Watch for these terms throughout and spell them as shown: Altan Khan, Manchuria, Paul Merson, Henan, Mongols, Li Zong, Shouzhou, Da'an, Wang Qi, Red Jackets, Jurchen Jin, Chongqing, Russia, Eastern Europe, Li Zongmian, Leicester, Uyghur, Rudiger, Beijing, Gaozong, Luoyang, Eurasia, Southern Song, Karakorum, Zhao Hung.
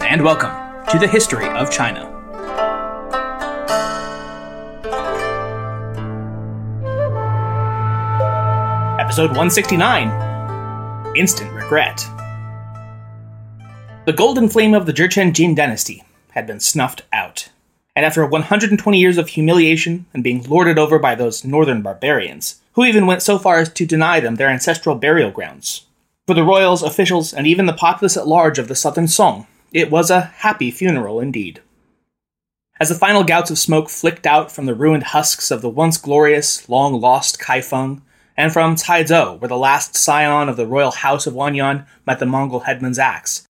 and welcome to the History of China. Episode 169, Instant Regret. The golden flame of the Jurchen Jin dynasty had been snuffed out, and after 120 years of humiliation and being lorded over by those northern barbarians, who even went so far as to deny them their ancestral burial grounds, for the royals, officials, and even the populace at large of the Southern Song, it was a happy funeral indeed. As the final gouts of smoke flicked out from the ruined husks of the once glorious, long-lost Kaifeng, and from Taizhou, where the last scion of the royal house of Wanyan met the Mongol headman's axe,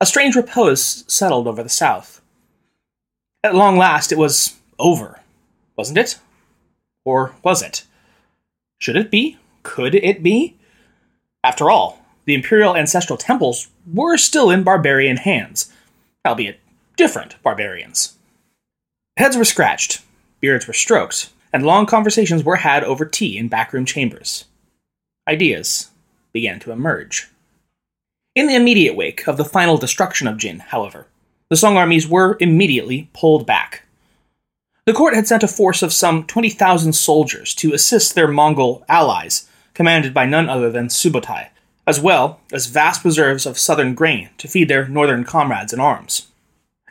a strange repose settled over the south. At long last, it was over, wasn't it? Or was it? Should it be? Could it be? After all, the imperial ancestral temples were still in barbarian hands, albeit different barbarians. Heads were scratched, beards were stroked, and long conversations were had over tea in backroom chambers. Ideas began to emerge. In the immediate wake of the final destruction of Jin, however, the Song armies were immediately pulled back. The court had sent a force of some 20,000 soldiers to assist their Mongol allies, commanded by none other than Subutai, as well as vast reserves of southern grain to feed their northern comrades in arms.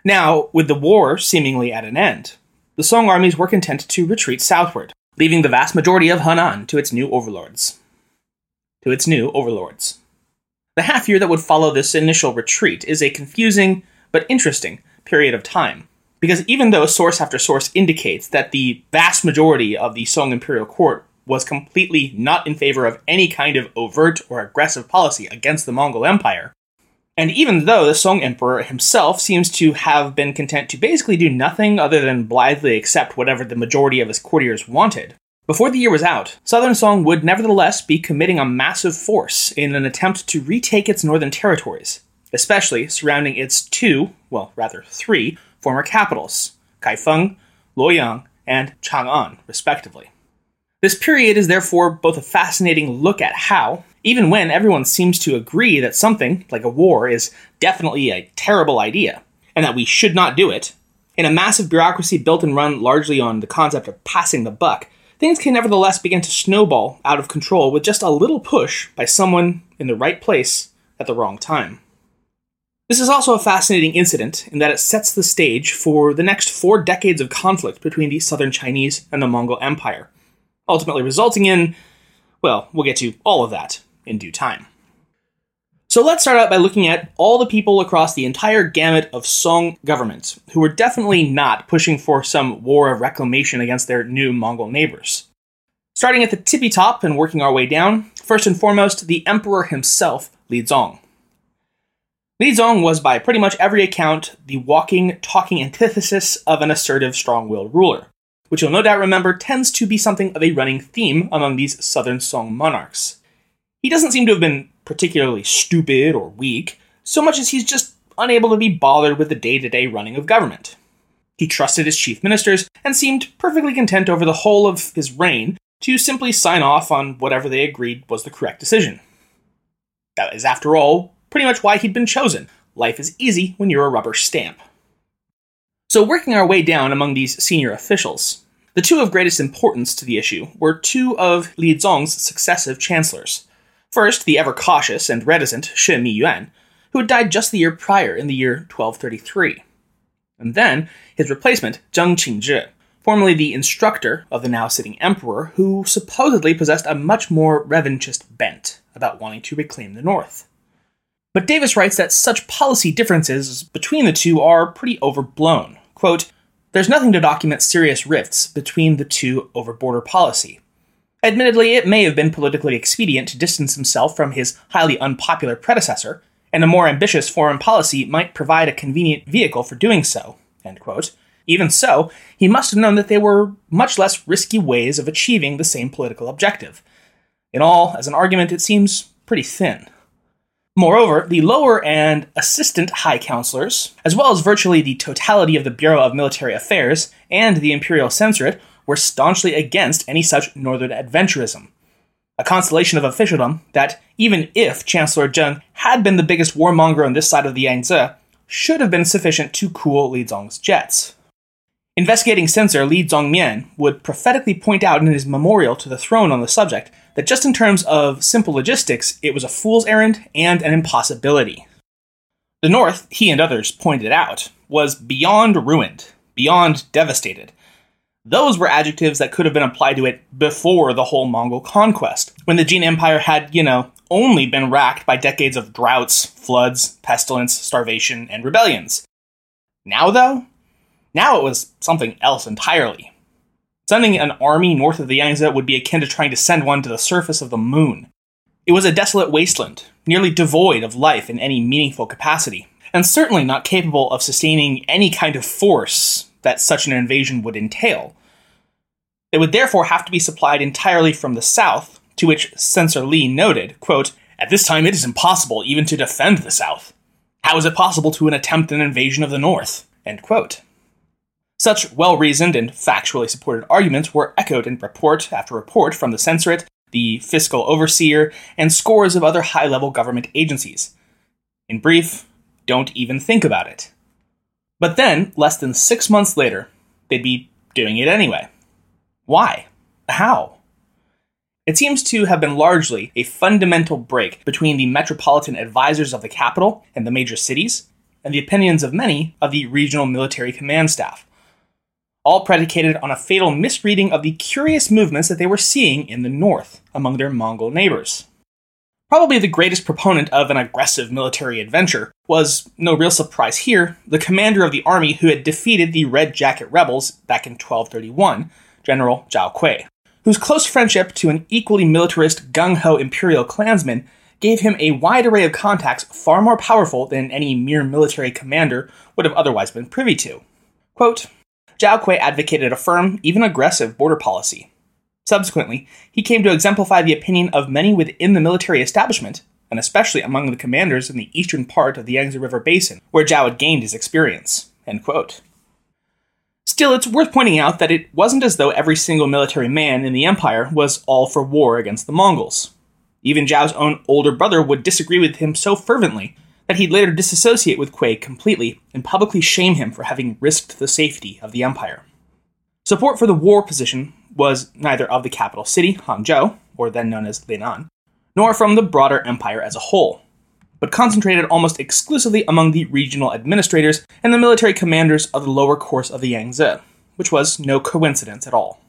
Now, with the war seemingly at an end, the Song armies were content to retreat southward, leaving the vast majority of Henan to its new overlords. The half-year that would follow this initial retreat is a confusing, but interesting, period of time, because even though source after source indicates that the vast majority of the Song imperial court was completely not in favor of any kind of overt or aggressive policy against the Mongol Empire, and even though the Song emperor himself seems to have been content to basically do nothing other than blithely accept whatever the majority of his courtiers wanted, before the year was out, Southern Song would nevertheless be committing a massive force in an attempt to retake its northern territories, especially surrounding its three, former capitals, Kaifeng, Luoyang, and Chang'an, respectively. This period is therefore both a fascinating look at how, even when everyone seems to agree that something, like a war, is definitely a terrible idea, and that we should not do it, in a massive bureaucracy built and run largely on the concept of passing the buck, things can nevertheless begin to snowball out of control with just a little push by someone in the right place at the wrong time. This is also a fascinating incident in that it sets the stage for the next 4 decades of conflict between the Southern Chinese and the Mongol Empire, ultimately resulting in, well, we'll get to all of that in due time. So let's start out by looking at all the people across the entire gamut of Song governments who were definitely not pushing for some war of reclamation against their new Mongol neighbors. Starting at the tippy top and working our way down, first and foremost, the emperor himself, Li Zong. Li Zong was, by pretty much every account, the walking, talking antithesis of an assertive, strong-willed ruler, which you'll no doubt remember tends to be something of a running theme among these Southern Song monarchs. He doesn't seem to have been particularly stupid or weak, so much as he's just unable to be bothered with the day-to-day running of government. He trusted his chief ministers and seemed perfectly content over the whole of his reign to simply sign off on whatever they agreed was the correct decision. That is, after all, pretty much why he'd been chosen. Life is easy when you're a rubber stamp. So working our way down among these senior officials, the two of greatest importance to the issue were two of Li Zong's successive chancellors. First, the ever-cautious and reticent Shi Miyuan, who had died just the year prior in the year 1233. And then, his replacement, Zheng Qingzhi, formerly the instructor of the now-sitting emperor, who supposedly possessed a much more revanchist bent about wanting to reclaim the north. But Davis writes that such policy differences between the two are pretty overblown. Quote, there's nothing to document serious rifts between the two over border policy. Admittedly, it may have been politically expedient to distance himself from his highly unpopular predecessor, and a more ambitious foreign policy might provide a convenient vehicle for doing so, end quote. Even so, he must have known that there were much less risky ways of achieving the same political objective. In all, as an argument, it seems pretty thin. Moreover, the lower and assistant high counselors, as well as virtually the totality of the Bureau of Military Affairs and the Imperial Censorate, were staunchly against any such northern adventurism. A constellation of officialdom that, even if Chancellor Zheng had been the biggest warmonger on this side of the Yangtze, should have been sufficient to cool Li Zong's jets. Investigating censor Li Zongmian would prophetically point out in his memorial to the throne on the subject that just in terms of simple logistics, it was a fool's errand and an impossibility. The North, he and others pointed out, was beyond ruined, beyond devastated. Those were adjectives that could have been applied to it before the whole Mongol conquest, when the Jin Empire had, only been racked by decades of droughts, floods, pestilence, starvation, and rebellions. Now, though? Now it was something else entirely. Sending an army north of the Yangtze would be akin to trying to send one to the surface of the moon. It was a desolate wasteland, nearly devoid of life in any meaningful capacity, and certainly not capable of sustaining any kind of force that such an invasion would entail. It would therefore have to be supplied entirely from the south, to which Censor Li noted, quote, "At this time it is impossible even to defend the south. How is it possible to attempt an invasion of the north?" End quote. Such well-reasoned and factually supported arguments were echoed in report after report from the Censorate, the Fiscal Overseer, and scores of other high-level government agencies. In brief, don't even think about it. But then, less than 6 months later, they'd be doing it anyway. Why? How? It seems to have been largely a fundamental break between the metropolitan advisors of the capital and the major cities, and the opinions of many of the regional military command staff, all predicated on a fatal misreading of the curious movements that they were seeing in the north among their Mongol neighbors. Probably the greatest proponent of an aggressive military adventure was, no real surprise here, the commander of the army who had defeated the Red Jacket rebels back in 1231, General Zhao Kui, whose close friendship to an equally militarist gung-ho imperial clansman gave him a wide array of contacts far more powerful than any mere military commander would have otherwise been privy to. Quote, Zhao Kui advocated a firm, even aggressive, border policy. Subsequently, he came to exemplify the opinion of many within the military establishment, and especially among the commanders in the eastern part of the Yangtze River Basin, where Zhao had gained his experience. End quote. Still, it's worth pointing out that it wasn't as though every single military man in the empire was all for war against the Mongols. Even Zhao's own older brother would disagree with him so fervently that he'd later disassociate with Kui completely and publicly shame him for having risked the safety of the empire. Support for the war position was neither of the capital city, Hangzhou, or then known as Henan, nor from the broader empire as a whole, but concentrated almost exclusively among the regional administrators and the military commanders of the lower course of the Yangtze, which was no coincidence at all.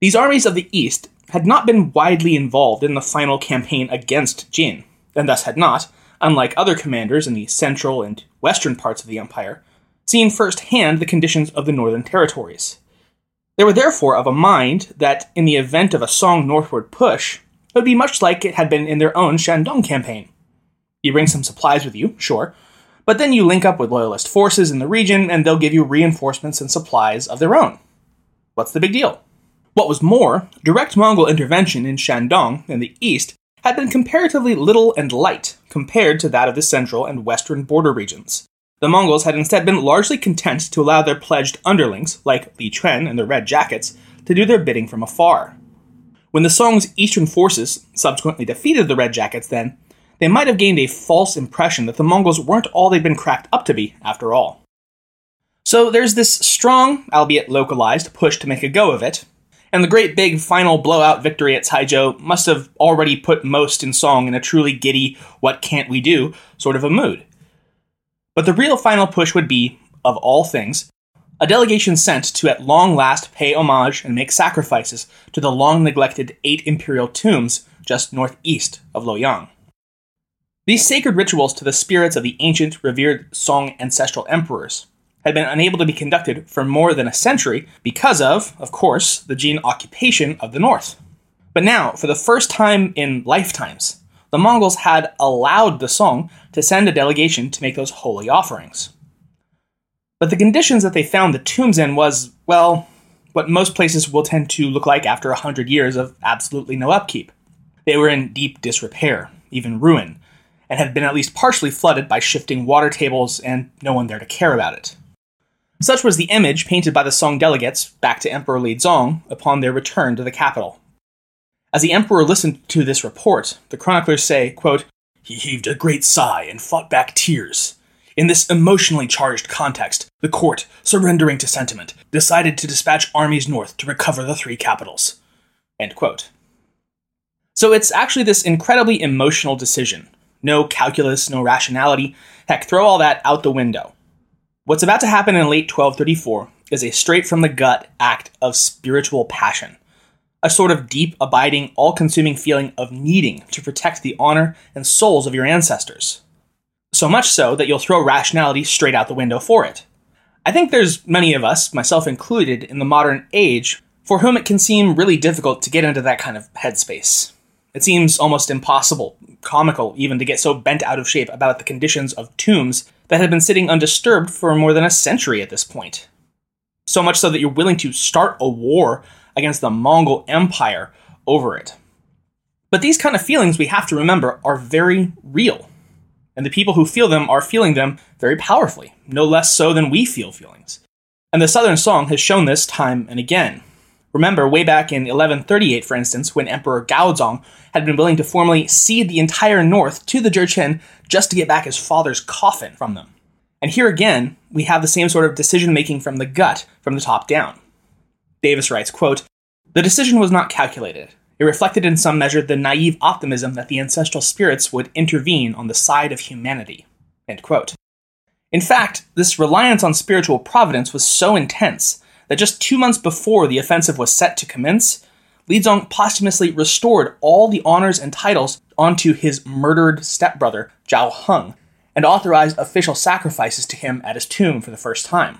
These armies of the east had not been widely involved in the final campaign against Jin, and thus had not, unlike other commanders in the central and western parts of the empire, seen firsthand the conditions of the northern territories. They were therefore of a mind that, in the event of a Song northward push, it would be much like it had been in their own Shandong campaign. You bring some supplies with you, sure, but then you link up with loyalist forces in the region and they'll give you reinforcements and supplies of their own. What's the big deal? What was more, direct Mongol intervention in Shandong and the east had been comparatively little and light compared to that of the central and western border regions. The Mongols had instead been largely content to allow their pledged underlings, like Li Quan and the Red Jackets, to do their bidding from afar. When the Song's eastern forces subsequently defeated the Red Jackets then, they might have gained a false impression that the Mongols weren't all they'd been cracked up to be, after all. So there's this strong, albeit localized, push to make a go of it, and the great big final blowout victory at Taizhou must have already put most in Song in a truly giddy, what can't we do, sort of a mood. But the real final push would be, of all things, a delegation sent to at long last pay homage and make sacrifices to the long-neglected 8 imperial tombs just northeast of Luoyang. These sacred rituals to the spirits of the ancient, revered Song ancestral emperors, had been unable to be conducted for more than a century because of course, the Jin occupation of the north. But now, for the first time in lifetimes, the Mongols had allowed the Song to send a delegation to make those holy offerings. But the conditions that they found the tombs in was, well, what most places will tend to look like after 100 years of absolutely no upkeep. They were in deep disrepair, even ruin, and had been at least partially flooded by shifting water tables and no one there to care about it. Such was the image painted by the Song delegates back to Emperor Li Zong upon their return to the capital. As the emperor listened to this report, the chroniclers say, quote, "He heaved a great sigh and fought back tears. In this emotionally charged context, the court, surrendering to sentiment, decided to dispatch armies north to recover the three capitals." End quote. So it's actually this incredibly emotional decision. No calculus, no rationality. Heck, throw all that out the window. What's about to happen in late 1234 is a straight-from-the-gut act of spiritual passion. A sort of deep, abiding, all-consuming feeling of needing to protect the honor and souls of your ancestors. So much so that you'll throw rationality straight out the window for it. I think there's many of us, myself included, in the modern age, for whom it can seem really difficult to get into that kind of headspace. It seems almost impossible, comical even, to get so bent out of shape about the conditions of tombs that have been sitting undisturbed for more than a century at this point. So much so that you're willing to start a war against the Mongol Empire over it. But these kind of feelings, we have to remember, are very real. And the people who feel them are feeling them very powerfully, no less so than we feel feelings. And the Southern Song has shown this time and again. Remember, way back in 1138, for instance, when Emperor Gaozong had been willing to formally cede the entire north to the Jurchen just to get back his father's coffin from them. And here again, we have the same sort of decision-making from the gut, from the top down. Davis writes, quote, "The decision was not calculated. It reflected in some measure the naive optimism that the ancestral spirits would intervene on the side of humanity." End quote. In fact, this reliance on spiritual providence was so intense that just 2 months before the offensive was set to commence, Li Zong posthumously restored all the honors and titles onto his murdered stepbrother, Zhao Hung, and authorized official sacrifices to him at his tomb for the first time.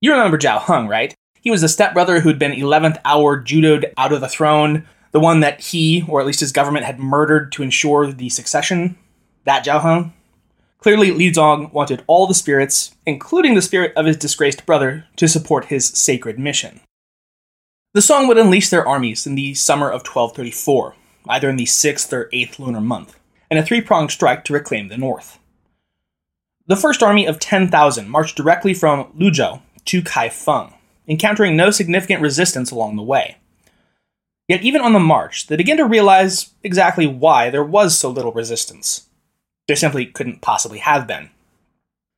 You remember Zhao Hung, right? He was the stepbrother who'd been 11th hour judoed out of the throne, the one that he, or at least his government, had murdered to ensure the succession. That Zhao Hung. Clearly, Li Zong wanted all the spirits, including the spirit of his disgraced brother, to support his sacred mission. The Song would unleash their armies in the summer of 1234, either in the 6th or 8th lunar month, in a three-pronged strike to reclaim the north. The first army of 10,000 marched directly from Luzhou to Kaifeng, encountering no significant resistance along the way. Yet even on the march, they began to realize exactly why there was so little resistance. There simply couldn't possibly have been.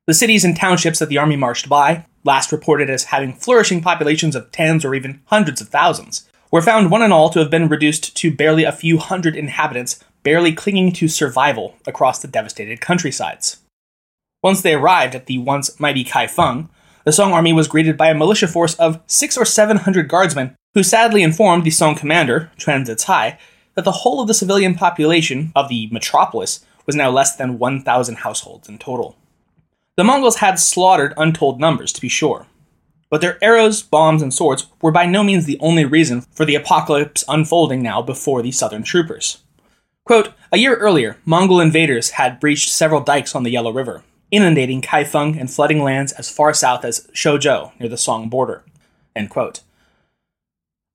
The cities and townships that the army marched by, last reported as having flourishing populations of tens or even hundreds of thousands, were found one and all to have been reduced to barely a few hundred inhabitants, barely clinging to survival across the devastated countrysides. Once they arrived at the once mighty Kaifeng, the Song army was greeted by a militia force of 600 or 700 guardsmen who sadly informed the Song commander, Quan Zicai, that the whole of the civilian population of the metropolis was now less than 1,000 households in total. The Mongols had slaughtered untold numbers, to be sure. But their arrows, bombs, and swords were by no means the only reason for the apocalypse unfolding now before the southern troopers. Quote, "A year earlier, Mongol invaders had breached several dikes on the Yellow River, inundating Kaifeng and flooding lands as far south as Shouzhou, near the Song border." End quote.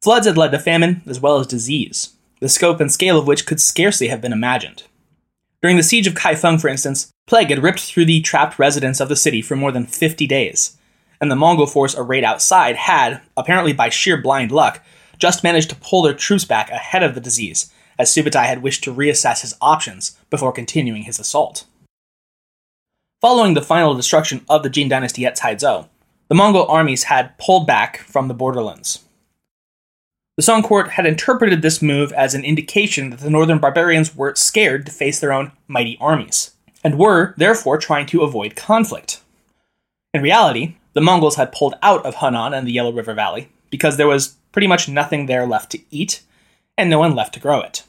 Floods had led to famine, as well as disease, the scope and scale of which could scarcely have been imagined. During the siege of Kaifeng, for instance, plague had ripped through the trapped residents of the city for more than 50 days, and the Mongol force arrayed outside had, apparently by sheer blind luck, just managed to pull their troops back ahead of the disease, as Subutai had wished to reassess his options before continuing his assault. Following the final destruction of the Jin dynasty at Taizhou, the Mongol armies had pulled back from the borderlands. The Song court had interpreted this move as an indication that the northern barbarians were scared to face their own mighty armies, and were, therefore, trying to avoid conflict. In reality, the Mongols had pulled out of Henan and the Yellow River Valley because there was pretty much nothing there left to eat, and no one left to grow it.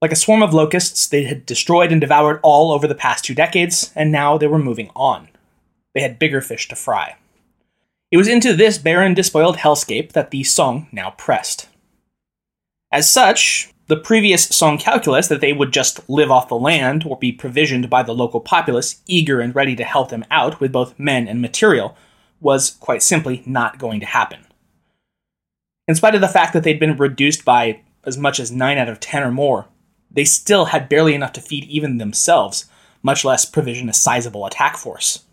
Like a swarm of locusts, they had destroyed and devoured all over the past 2 decades, and now they were moving on. They had bigger fish to fry. It was into this barren, despoiled hellscape that the Song now pressed. As such, the previous Song calculus that they would just live off the land or be provisioned by the local populace, eager and ready to help them out with both men and material, was quite simply not going to happen. In spite of the fact that they'd been reduced by as much as 9 out of 10 or more, they still had barely enough to feed even themselves, much less provision a sizable attack force.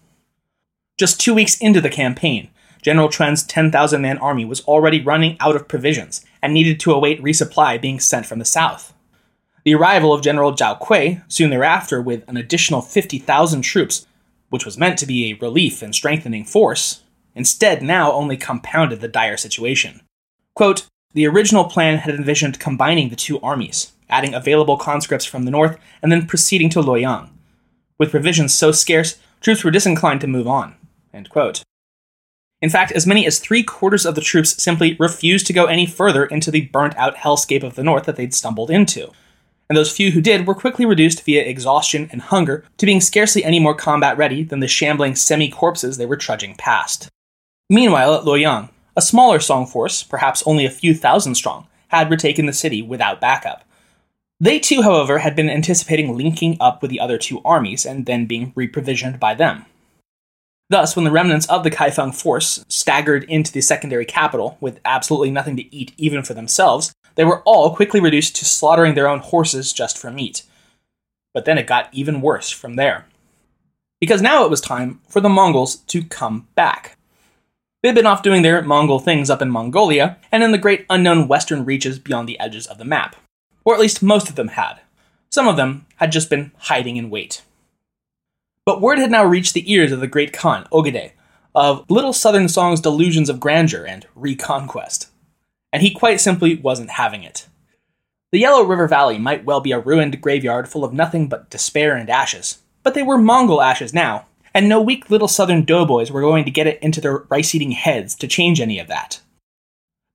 Just 2 weeks into the campaign, General Chuan's 10,000-man army was already running out of provisions and needed to await resupply being sent from the south. The arrival of General Zhao Kui soon thereafter with an additional 50,000 troops, which was meant to be a relief and strengthening force, instead now only compounded the dire situation. Quote, "The original plan had envisioned combining the two armies, adding available conscripts from the north, and then proceeding to Luoyang. With provisions so scarce, troops were disinclined to move on." End quote. In fact, as many as 3/4 of the troops simply refused to go any further into the burnt-out hellscape of the north that they'd stumbled into, and those few who did were quickly reduced via exhaustion and hunger to being scarcely any more combat-ready than the shambling semi-corpses they were trudging past. Meanwhile, at Luoyang, a smaller Song force, perhaps only a few thousand strong, had retaken the city without backup. They too, however, had been anticipating linking up with the other two armies and then being reprovisioned by them. Thus, when the remnants of the Kaifeng force staggered into the secondary capital with absolutely nothing to eat even for themselves, they were all quickly reduced to slaughtering their own horses just for meat. But then it got even worse from there. Because now it was time for the Mongols to come back. They'd been off doing their Mongol things up in Mongolia and in the great unknown western reaches beyond the edges of the map. Or at least most of them had. Some of them had just been hiding in wait. But word had now reached the ears of the great Khan, Ögedei, of little Southern Song's delusions of grandeur and reconquest. And he quite simply wasn't having it. The Yellow River Valley might well be a ruined graveyard full of nothing but despair and ashes, but they were Mongol ashes now, and no weak little Southern doughboys were going to get it into their rice-eating heads to change any of that.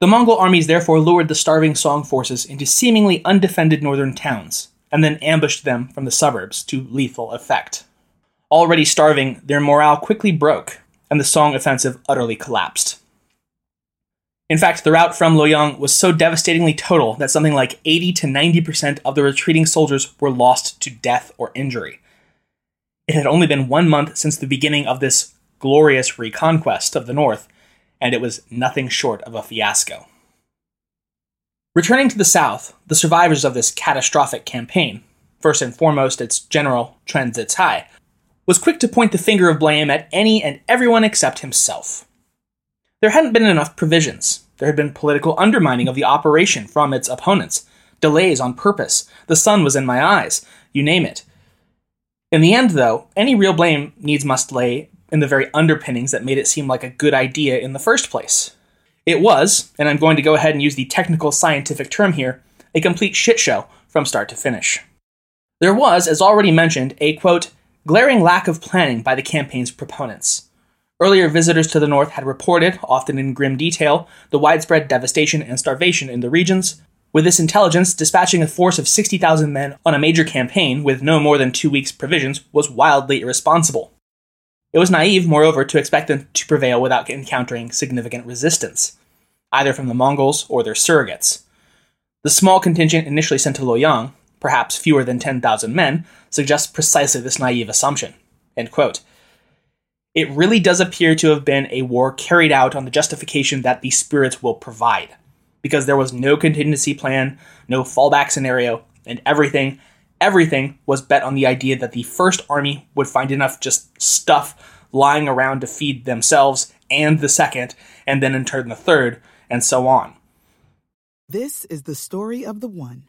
The Mongol armies therefore lured the starving Song forces into seemingly undefended northern towns, and then ambushed them from the suburbs to lethal effect. Already starving, their morale quickly broke, and the Song offensive utterly collapsed. In fact, the rout from Luoyang was so devastatingly total that something like 80 to 90% of the retreating soldiers were lost to death or injury. It had only been 1 month since the beginning of this glorious reconquest of the north, and it was nothing short of a fiasco. Returning to the south, the survivors of this catastrophic campaign, first and foremost its general, Quan Zicai, was quick to point the finger of blame at any and everyone except himself. There hadn't been enough provisions. There had been political undermining of the operation from its opponents, delays on purpose, the sun was in my eyes, you name it. In the end, though, any real blame must lay in the very underpinnings that made it seem like a good idea in the first place. It was, and I'm going to go ahead and use the technical scientific term here, a complete shitshow from start to finish. There was, as already mentioned, a, quote, glaring lack of planning by the campaign's proponents. Earlier visitors to the north had reported, often in grim detail, the widespread devastation and starvation in the regions, with this intelligence, dispatching a force of 60,000 men on a major campaign with no more than 2 weeks' provisions was wildly irresponsible. It was naive, moreover, to expect them to prevail without encountering significant resistance, either from the Mongols or their surrogates. The small contingent initially sent to Luoyang, perhaps fewer than 10,000 men, suggests precisely this naive assumption. End quote. It really does appear to have been a war carried out on the justification that the spirits will provide, because there was no contingency plan, no fallback scenario, and everything was bet on the idea that the first army would find enough just stuff lying around to feed themselves and the second, and then in turn the third, and so on. This is the story of the one.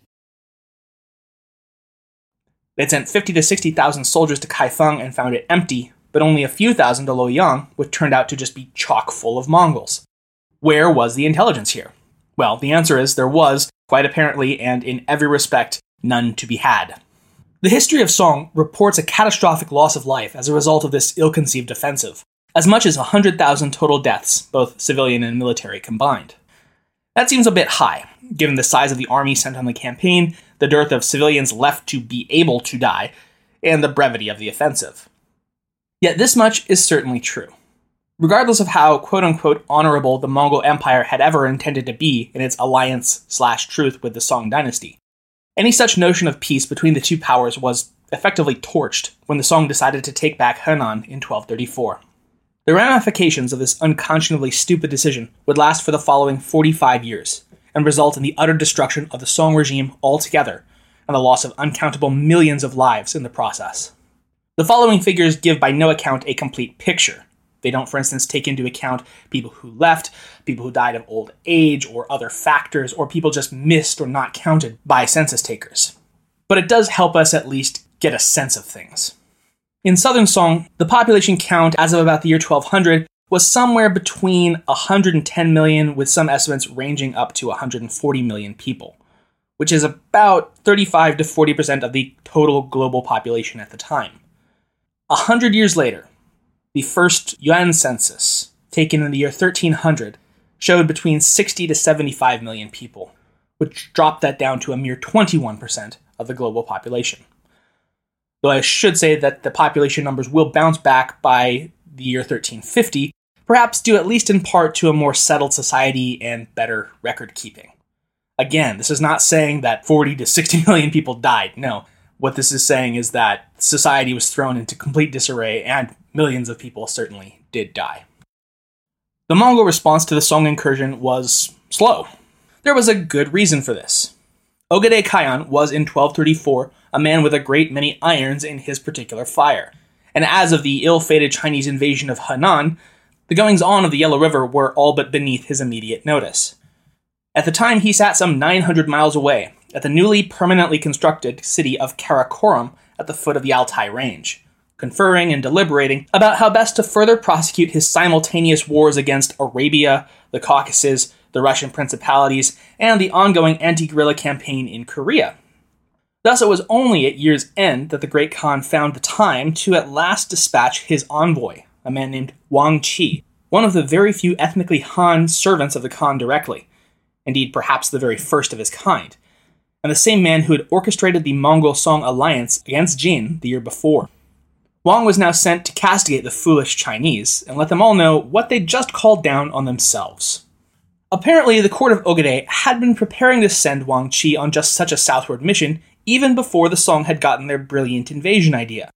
They sent 50 to 60,000 soldiers to Kaifeng and found it empty, but only a few thousand to Luoyang, which turned out to just be chock full of Mongols. where was the intelligence here? Well, the answer is there was, quite apparently and in every respect, none to be had. The History of Song reports a catastrophic loss of life as a result of this ill-conceived offensive, as much as 100,000 total deaths, both civilian and military combined. That seems a bit high, given the size of the army sent on the campaign, the dearth of civilians left to be able to die, and the brevity of the offensive. Yet this much is certainly true. Regardless of how quote-unquote honorable the Mongol Empire had ever intended to be in its alliance/truth with the Song dynasty, any such notion of peace between the two powers was effectively torched when the Song decided to take back Henan in 1234. The ramifications of this unconscionably stupid decision would last for the following 45 years, and result in the utter destruction of the Song regime altogether, and the loss of uncountable millions of lives in the process. The following figures give by no account a complete picture. They don't, for instance, take into account people who left, people who died of old age or other factors, or people just missed or not counted by census takers. But it does help us at least get a sense of things. In Southern Song, the population count as of about the year 1200 was somewhere between 110 million, with some estimates ranging up to 140 million people, which is about 35 to 40% of the total global population at the time. 100 years later, the first Yuan census, taken in the year 1300, showed between 60 to 75 million people, which dropped that down to a mere 21% of the global population. Though I should say that the population numbers will bounce back by the year 1350, perhaps due at least in part to a more settled society and better record keeping. Again, this is not saying that 40 to 60 million people died, no. What this is saying is that society was thrown into complete disarray, and millions of people certainly did die. The Mongol response to the Song incursion was slow. There was a good reason for this. Ögedei Khagan was in 1234 a man with a great many irons in his particular fire, and as of the ill-fated Chinese invasion of Henan, the goings-on of the Yellow River were all but beneath his immediate notice. At the time, he sat some 900 miles away, at the newly permanently constructed city of Karakorum at the foot of the Altai Range, conferring and deliberating about how best to further prosecute his simultaneous wars against Arabia, the Caucasus, the Russian principalities, and the ongoing anti-guerrilla campaign in Korea. Thus, it was only at year's end that the Great Khan found the time to at last dispatch his envoy, a man named Wang Qi, one of the very few ethnically Han servants of the Khan directly, indeed perhaps the very first of his kind, and the same man who had orchestrated the Mongol-Song alliance against Jin the year before. Wang was now sent to castigate the foolish Chinese and let them all know what they'd just called down on themselves. Apparently, the court of Ögedei had been preparing to send Wang Qi on just such a southward mission even before the Song had gotten their brilliant invasion idea.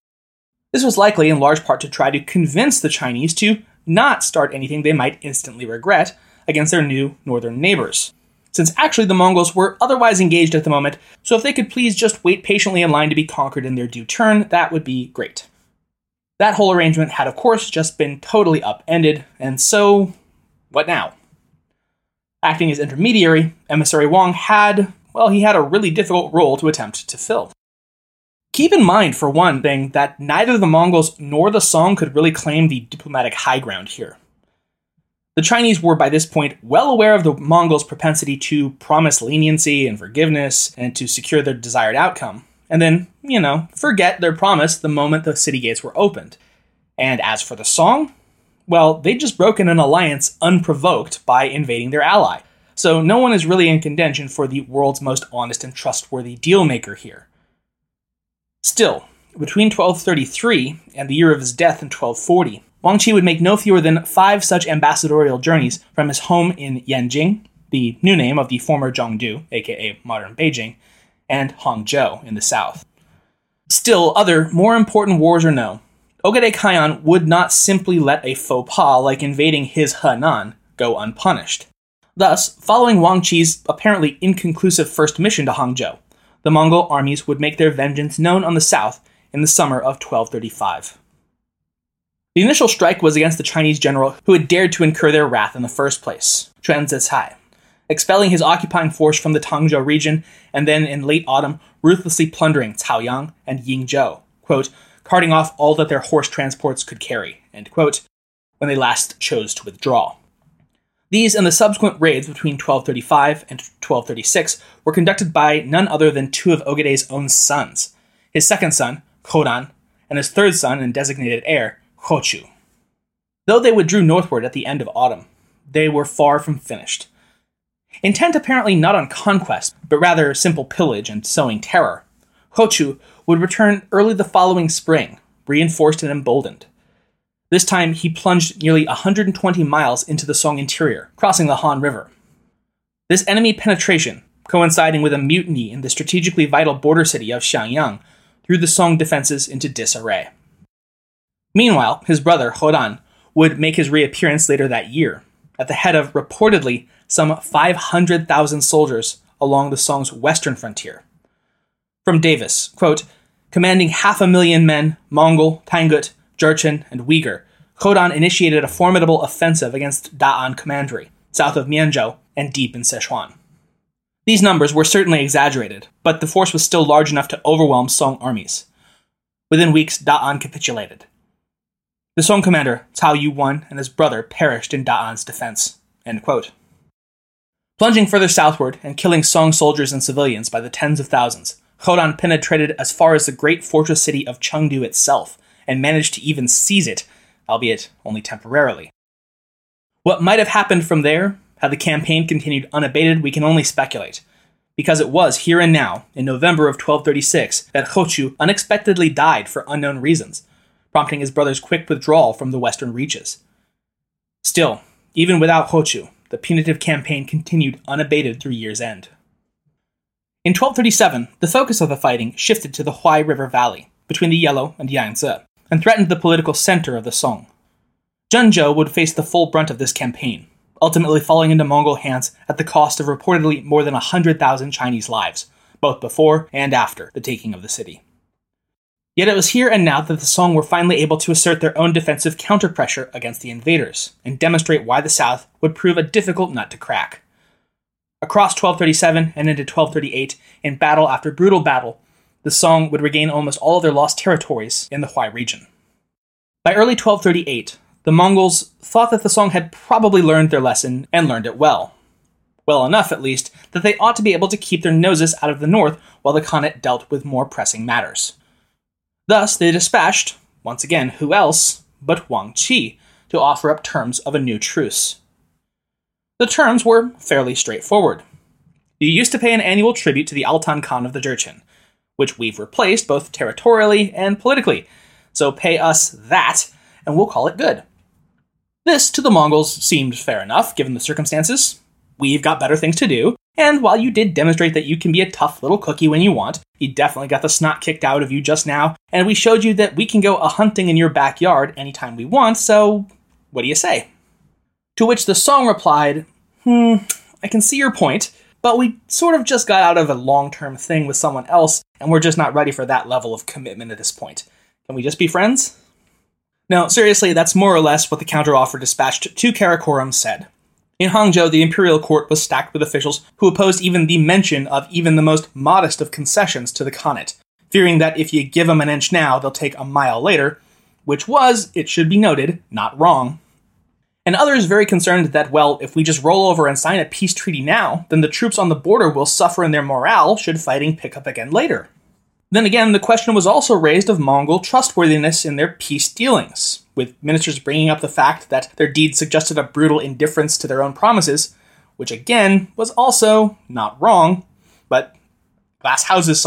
This was likely in large part to try to convince the Chinese to not start anything they might instantly regret against their new northern neighbors, since actually the Mongols were otherwise engaged at the moment, so if they could please just wait patiently in line to be conquered in their due turn, that would be great. That whole arrangement had, of course, just been totally upended, and so, what now? Acting as intermediary, Emissary Wang had a really difficult role to attempt to fill. Keep in mind, for one thing, that neither the Mongols nor the Song could really claim the diplomatic high ground here. The Chinese were by this point well aware of the Mongols' propensity to promise leniency and forgiveness and to secure their desired outcome, and then, forget their promise the moment the city gates were opened. And as for the Song, they'd just broken an alliance unprovoked by invading their ally, so no one is really in contention for the world's most honest and trustworthy dealmaker here. Still, between 1233 and the year of his death in 1240, Wang Qi would make no fewer than 5 such ambassadorial journeys from his home in Yanjing, the new name of the former Chengdu, aka modern Beijing, and Hangzhou in the south. Still, other, more important wars or no, Ögedei Khagan would not simply let a faux pas like invading his Henan go unpunished. Thus, following Wang Qi's apparently inconclusive first mission to Hangzhou, the Mongol armies would make their vengeance known on the south in the summer of 1235. The initial strike was against the Chinese general who had dared to incur their wrath in the first place, Quan Zicai, expelling his occupying force from the Tangzhou region and then in late autumn ruthlessly plundering Caoyang and Yingzhou, quote, carting off all that their horse transports could carry, end quote, when they last chose to withdraw. These and the subsequent raids between 1235 and 1236 were conducted by none other than two of Ögedei's own sons, his second son, Khödan, and his third son and designated heir, Khöchu. Though they withdrew northward at the end of autumn, they were far from finished. Intent apparently not on conquest, but rather simple pillage and sowing terror, Khöchu would return early the following spring, reinforced and emboldened. This time, he plunged nearly 120 miles into the Song interior, crossing the Han River. This enemy penetration, coinciding with a mutiny in the strategically vital border city of Xiangyang, threw the Song defenses into disarray. Meanwhile, his brother, Khödan, would make his reappearance later that year, at the head of, reportedly, some 500,000 soldiers along the Song's western frontier. From Davis, quote, "Commanding 500,000 men, Mongol, Tangut, Jurchen, and Uyghur, Khödan initiated a formidable offensive against Da'an Commandery, south of Mianzhou, and deep in Sichuan." These numbers were certainly exaggerated, but the force was still large enough to overwhelm Song armies. Within weeks, Da'an capitulated. The Song commander, Cao Yuan, and his brother perished in Da'an's defense. End quote. Plunging further southward and killing Song soldiers and civilians by the tens of thousands, Khödan penetrated as far as the great fortress city of Chengdu itself, and managed to even seize it, albeit only temporarily. What might have happened from there, had the campaign continued unabated, we can only speculate, because it was here and now, in November of 1236, that Khöchu unexpectedly died for unknown reasons, prompting his brother's quick withdrawal from the western reaches. Still, even without Khöchu, the punitive campaign continued unabated through year's end. In 1237, the focus of the fighting shifted to the Huai River Valley, between the Yellow and Yangtze, and threatened the political center of the Song. Zhengzhou would face the full brunt of this campaign, ultimately falling into Mongol hands at the cost of reportedly more than 100,000 Chinese lives, both before and after the taking of the city. Yet it was here and now that the Song were finally able to assert their own defensive counter-pressure against the invaders, and demonstrate why the South would prove a difficult nut to crack. Across 1237 and into 1238, in battle after brutal battle, the Song would regain almost all of their lost territories in the Huai region. By early 1238, the Mongols thought that the Song had probably learned their lesson, and learned it well. Well enough, at least, that they ought to be able to keep their noses out of the north while the Khanate dealt with more pressing matters. Thus, they dispatched, once again, who else but Wang Qi, to offer up terms of a new truce. The terms were fairly straightforward. You used to pay an annual tribute to the Altan Khan of the Jurchen, which we've replaced both territorially and politically, so pay us that, and we'll call it good. This, to the Mongols, seemed fair enough, given the circumstances. We've got better things to do, and while you did demonstrate that you can be a tough little cookie when you want, you definitely got the snot kicked out of you just now, and we showed you that we can go a-hunting in your backyard anytime we want, so what do you say? To which the Song replied, I can see your point, but we sort of just got out of a long-term thing with someone else, and we're just not ready for that level of commitment at this point. Can we just be friends? No, seriously, that's more or less what the counteroffer dispatched to Karakorum said. In Hangzhou, the imperial court was stacked with officials who opposed even the mention of even the most modest of concessions to the Khanate, fearing that if you give them an inch now, they'll take a mile later, which was, it should be noted, not wrong. And others very concerned that, well, if we just roll over and sign a peace treaty now, then the troops on the border will suffer in their morale should fighting pick up again later. Then again, the question was also raised of Mongol trustworthiness in their peace dealings, with ministers bringing up the fact that their deed suggested a brutal indifference to their own promises, which again was also not wrong, but glass houses.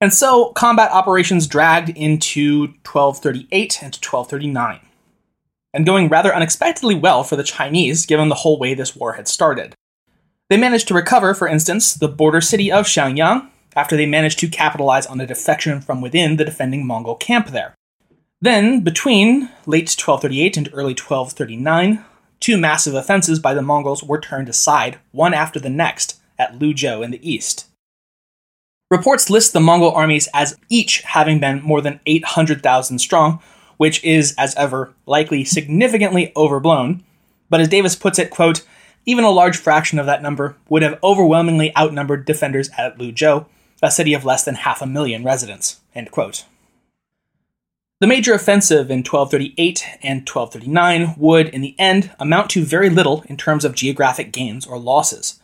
And so, combat operations dragged into 1238 and 1239, and going rather unexpectedly well for the Chinese, given the whole way this war had started. They managed to recover, for instance, the border city of Xiangyang, after they managed to capitalize on a defection from within the defending Mongol camp there. Then, between late 1238 and early 1239, two massive offensives by the Mongols were turned aside, one after the next, at Luzhou in the east. Reports list the Mongol armies as each having been more than 800,000 strong, which is, as ever, likely significantly overblown. But as Davis puts it, quote, even a large fraction of that number would have overwhelmingly outnumbered defenders at Luzhou, a city of less than 500,000 residents, end quote. The major offensive in 1238 and 1239 would, in the end, amount to very little in terms of geographic gains or losses,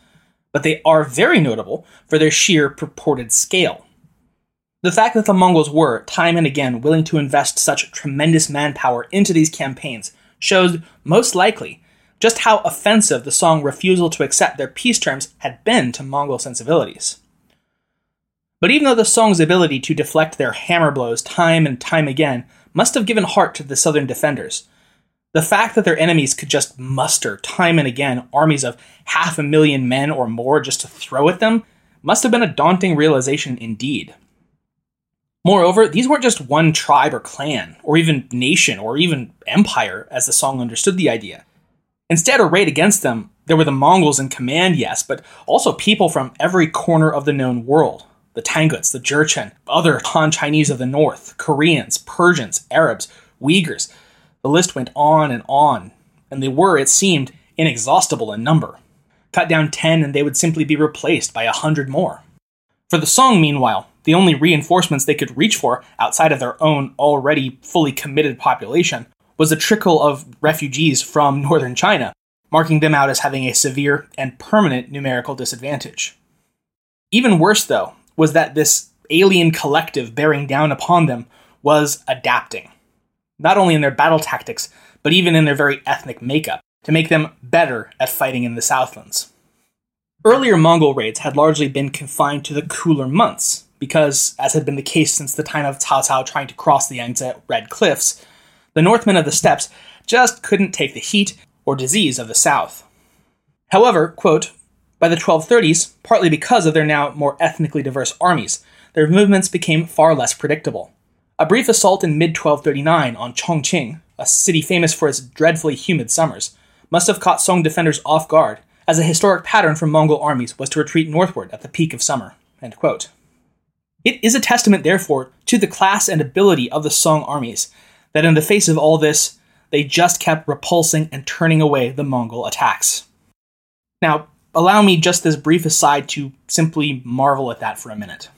but they are very notable for their sheer purported scale. The fact that the Mongols were, time and again, willing to invest such tremendous manpower into these campaigns shows, most likely, just how offensive the Song refusal to accept their peace terms had been to Mongol sensibilities. But even though the Song's ability to deflect their hammer blows time and time again must have given heart to the southern defenders, the fact that their enemies could just muster time and again armies of 500,000 men or more just to throw at them must have been a daunting realization indeed. Moreover, these weren't just one tribe or clan, or even nation, or even empire, as the Song understood the idea. Instead, arrayed against them, there were the Mongols in command, yes, but also people from every corner of the known world. The Tanguts, the Jurchen, other Han Chinese of the north, Koreans, Persians, Arabs, Uyghurs. The list went on, and they were, it seemed, inexhaustible in number. Cut down 10 and they would simply be replaced by 100 more. For the Song, meanwhile, the only reinforcements they could reach for, outside of their own already fully committed population, was a trickle of refugees from northern China, marking them out as having a severe and permanent numerical disadvantage. Even worse, though, was that this alien collective bearing down upon them was adapting, not only in their battle tactics, but even in their very ethnic makeup, to make them better at fighting in the Southlands. Earlier Mongol raids had largely been confined to the cooler months, because, as had been the case since the time of Cao Cao trying to cross the Yangtze Red Cliffs, the Northmen of the steppes just couldn't take the heat or disease of the south. However, quote, by the 1230s, partly because of their now more ethnically diverse armies, their movements became far less predictable. A brief assault in mid-1239 on Chongqing, a city famous for its dreadfully humid summers, must have caught Song defenders off guard, as a historic pattern for Mongol armies was to retreat northward at the peak of summer. End quote. It is a testament, therefore, to the class and ability of the Song armies, that in the face of all this, they just kept repulsing and turning away the Mongol attacks. Now, allow me just this brief aside to simply marvel at that for a minute.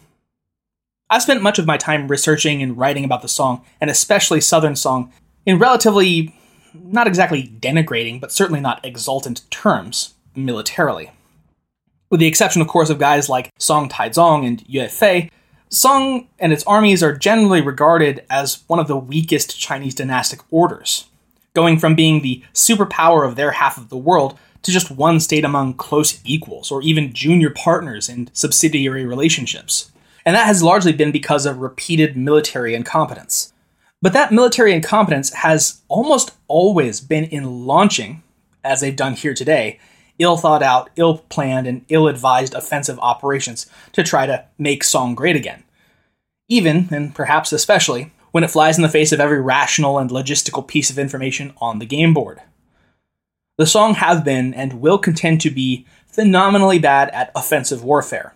I've spent much of my time researching and writing about the Song, and especially Southern Song, in relatively, not exactly denigrating, but certainly not exultant terms, militarily. With the exception, of course, of guys like Song Taizong and Yue Fei, Song and its armies are generally regarded as one of the weakest Chinese dynastic orders, going from being the superpower of their half of the world to just one state among close equals, or even junior partners in subsidiary relationships. And that has largely been because of repeated military incompetence. But that military incompetence has almost always been in launching, as they've done here today, ill-thought-out, ill-planned, and ill-advised offensive operations to try to make Song great again. Even, and perhaps especially, when it flies in the face of every rational and logistical piece of information on the game board. The Song have been, and will contend to be, phenomenally bad at offensive warfare.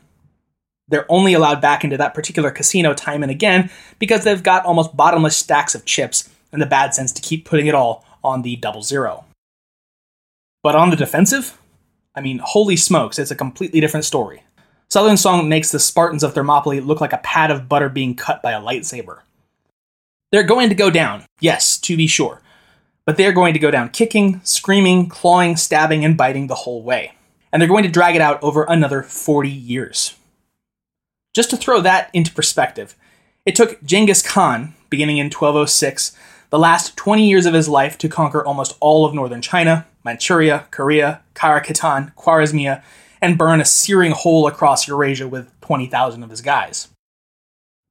They're only allowed back into that particular casino time and again because they've got almost bottomless stacks of chips and the bad sense to keep putting it all on the 00. But on the defensive? I mean, holy smokes, it's a completely different story. Southern Song makes the Spartans of Thermopylae look like a pad of butter being cut by a lightsaber. They're going to go down, yes, to be sure. But they're going to go down kicking, screaming, clawing, stabbing, and biting the whole way. And they're going to drag it out over another 40 years. Just to throw that into perspective, it took Genghis Khan, beginning in 1206, the last 20 years of his life to conquer almost all of northern China, Manchuria, Korea, Karakorum, Khwarezmia, and burn a searing hole across Eurasia with 20,000 of his guys.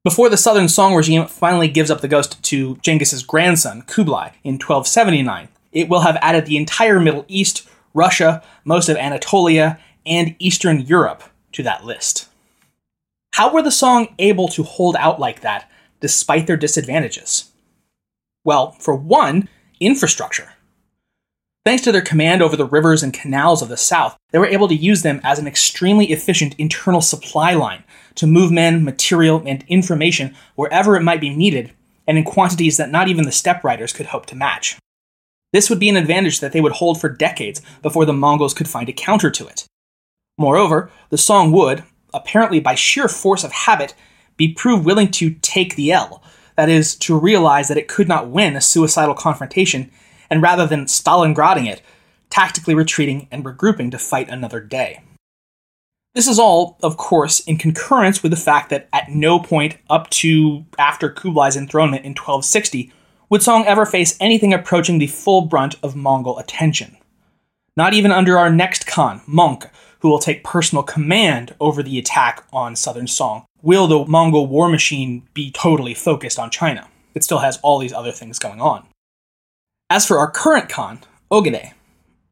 Before the Southern Song regime finally gives up the ghost to Genghis's grandson, Kublai, in 1279, it will have added the entire Middle East, Russia, most of Anatolia, and Eastern Europe to that list. How were the Song able to hold out like that, despite their disadvantages? Well, for one, infrastructure. Thanks to their command over the rivers and canals of the south, they were able to use them as an extremely efficient internal supply line to move men, material, and information wherever it might be needed, and in quantities that not even the steppe riders could hope to match. This would be an advantage that they would hold for decades before the Mongols could find a counter to it. Moreover, the Song would, apparently by sheer force of habit, be proved willing to take the L, that is, to realize that it could not win a suicidal confrontation, and rather than Stalingrading it, tactically retreating and regrouping to fight another day. This is all, of course, in concurrence with the fact that at no point up to after Kublai's enthronement in 1260 would Song ever face anything approaching the full brunt of Mongol attention. Not even under our next Khan, Monk, who will take personal command over the attack on Southern Song, will the Mongol war machine be totally focused on China. It still has all these other things going on. As for our current Khan, Ögedei,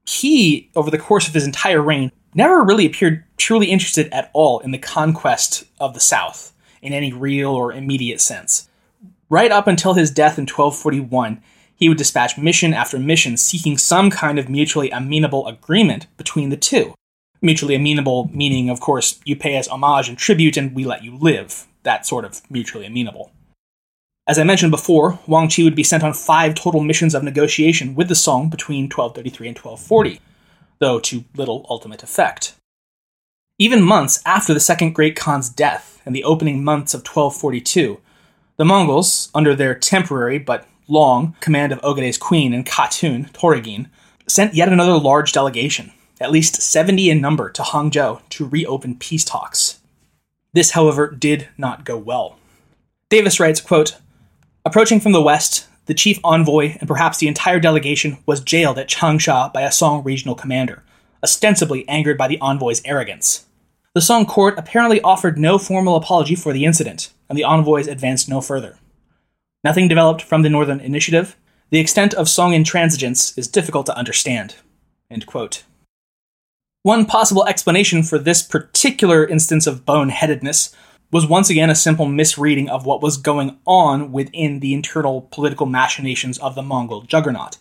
he, over the course of his entire reign, never really appeared truly interested at all in the conquest of the South, in any real or immediate sense. Right up until his death in 1241, he would dispatch mission after mission seeking some kind of mutually amenable agreement between the two. Mutually amenable meaning, of course, you pay us homage and tribute and we let you live. That sort of mutually amenable. As I mentioned before, Wang Qi would be sent on 5 total missions of negotiation with the Song between 1233 and 1240, though to little ultimate effect. Even months after the second Great Khan's death and the opening months of 1242, the Mongols, under their temporary but long command of Ögedei's queen and Khatun, Toragin, sent yet another large delegation, at least 70 in number, to Hangzhou to reopen peace talks. This, however, did not go well. Davis writes, quote, "Approaching from the west, the chief envoy and perhaps the entire delegation was jailed at Changsha by a Song regional commander, ostensibly angered by the envoy's arrogance. The Song court apparently offered no formal apology for the incident, and the envoys advanced no further. Nothing developed from the Northern Initiative. The extent of Song intransigence is difficult to understand." End quote. One possible explanation for this particular instance of boneheadedness was once again a simple misreading of what was going on within the internal political machinations of the Mongol juggernaut.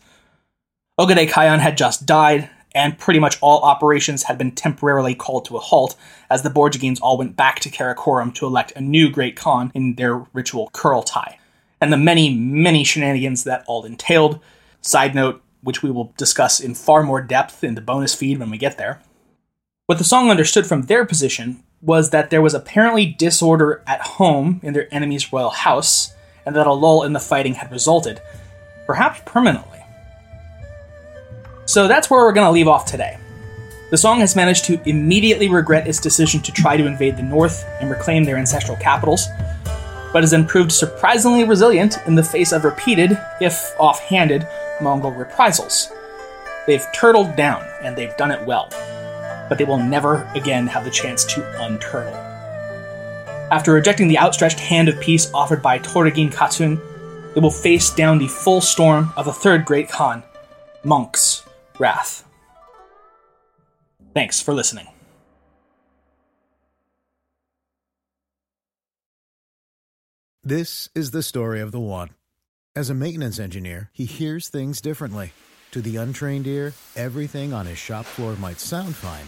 Ögedei Khagan had just died, and pretty much all operations had been temporarily called to a halt, as the Borjigines all went back to Karakorum to elect a new Great Khan in their ritual curl tie, and the many, many shenanigans that all entailed. Side note, which we will discuss in far more depth in the bonus feed when we get there. What the Song understood from their position was that there was apparently disorder at home in their enemy's royal house, and that a lull in the fighting had resulted, perhaps permanently. So that's where we're going to leave off today. The Song has managed to immediately regret its decision to try to invade the north and reclaim their ancestral capitals, but has then proved surprisingly resilient in the face of repeated, if off-handed, Mongol reprisals. They've turtled down, and they've done it well, but they will never again have the chance to unturtle. After rejecting the outstretched hand of peace offered by Toragin Khatun, they will face down the full storm of the third Great Khan, Monk's Wrath. Thanks for listening. This is the story of the one. As a maintenance engineer, he hears things differently. To the untrained ear, everything on his shop floor might sound fine,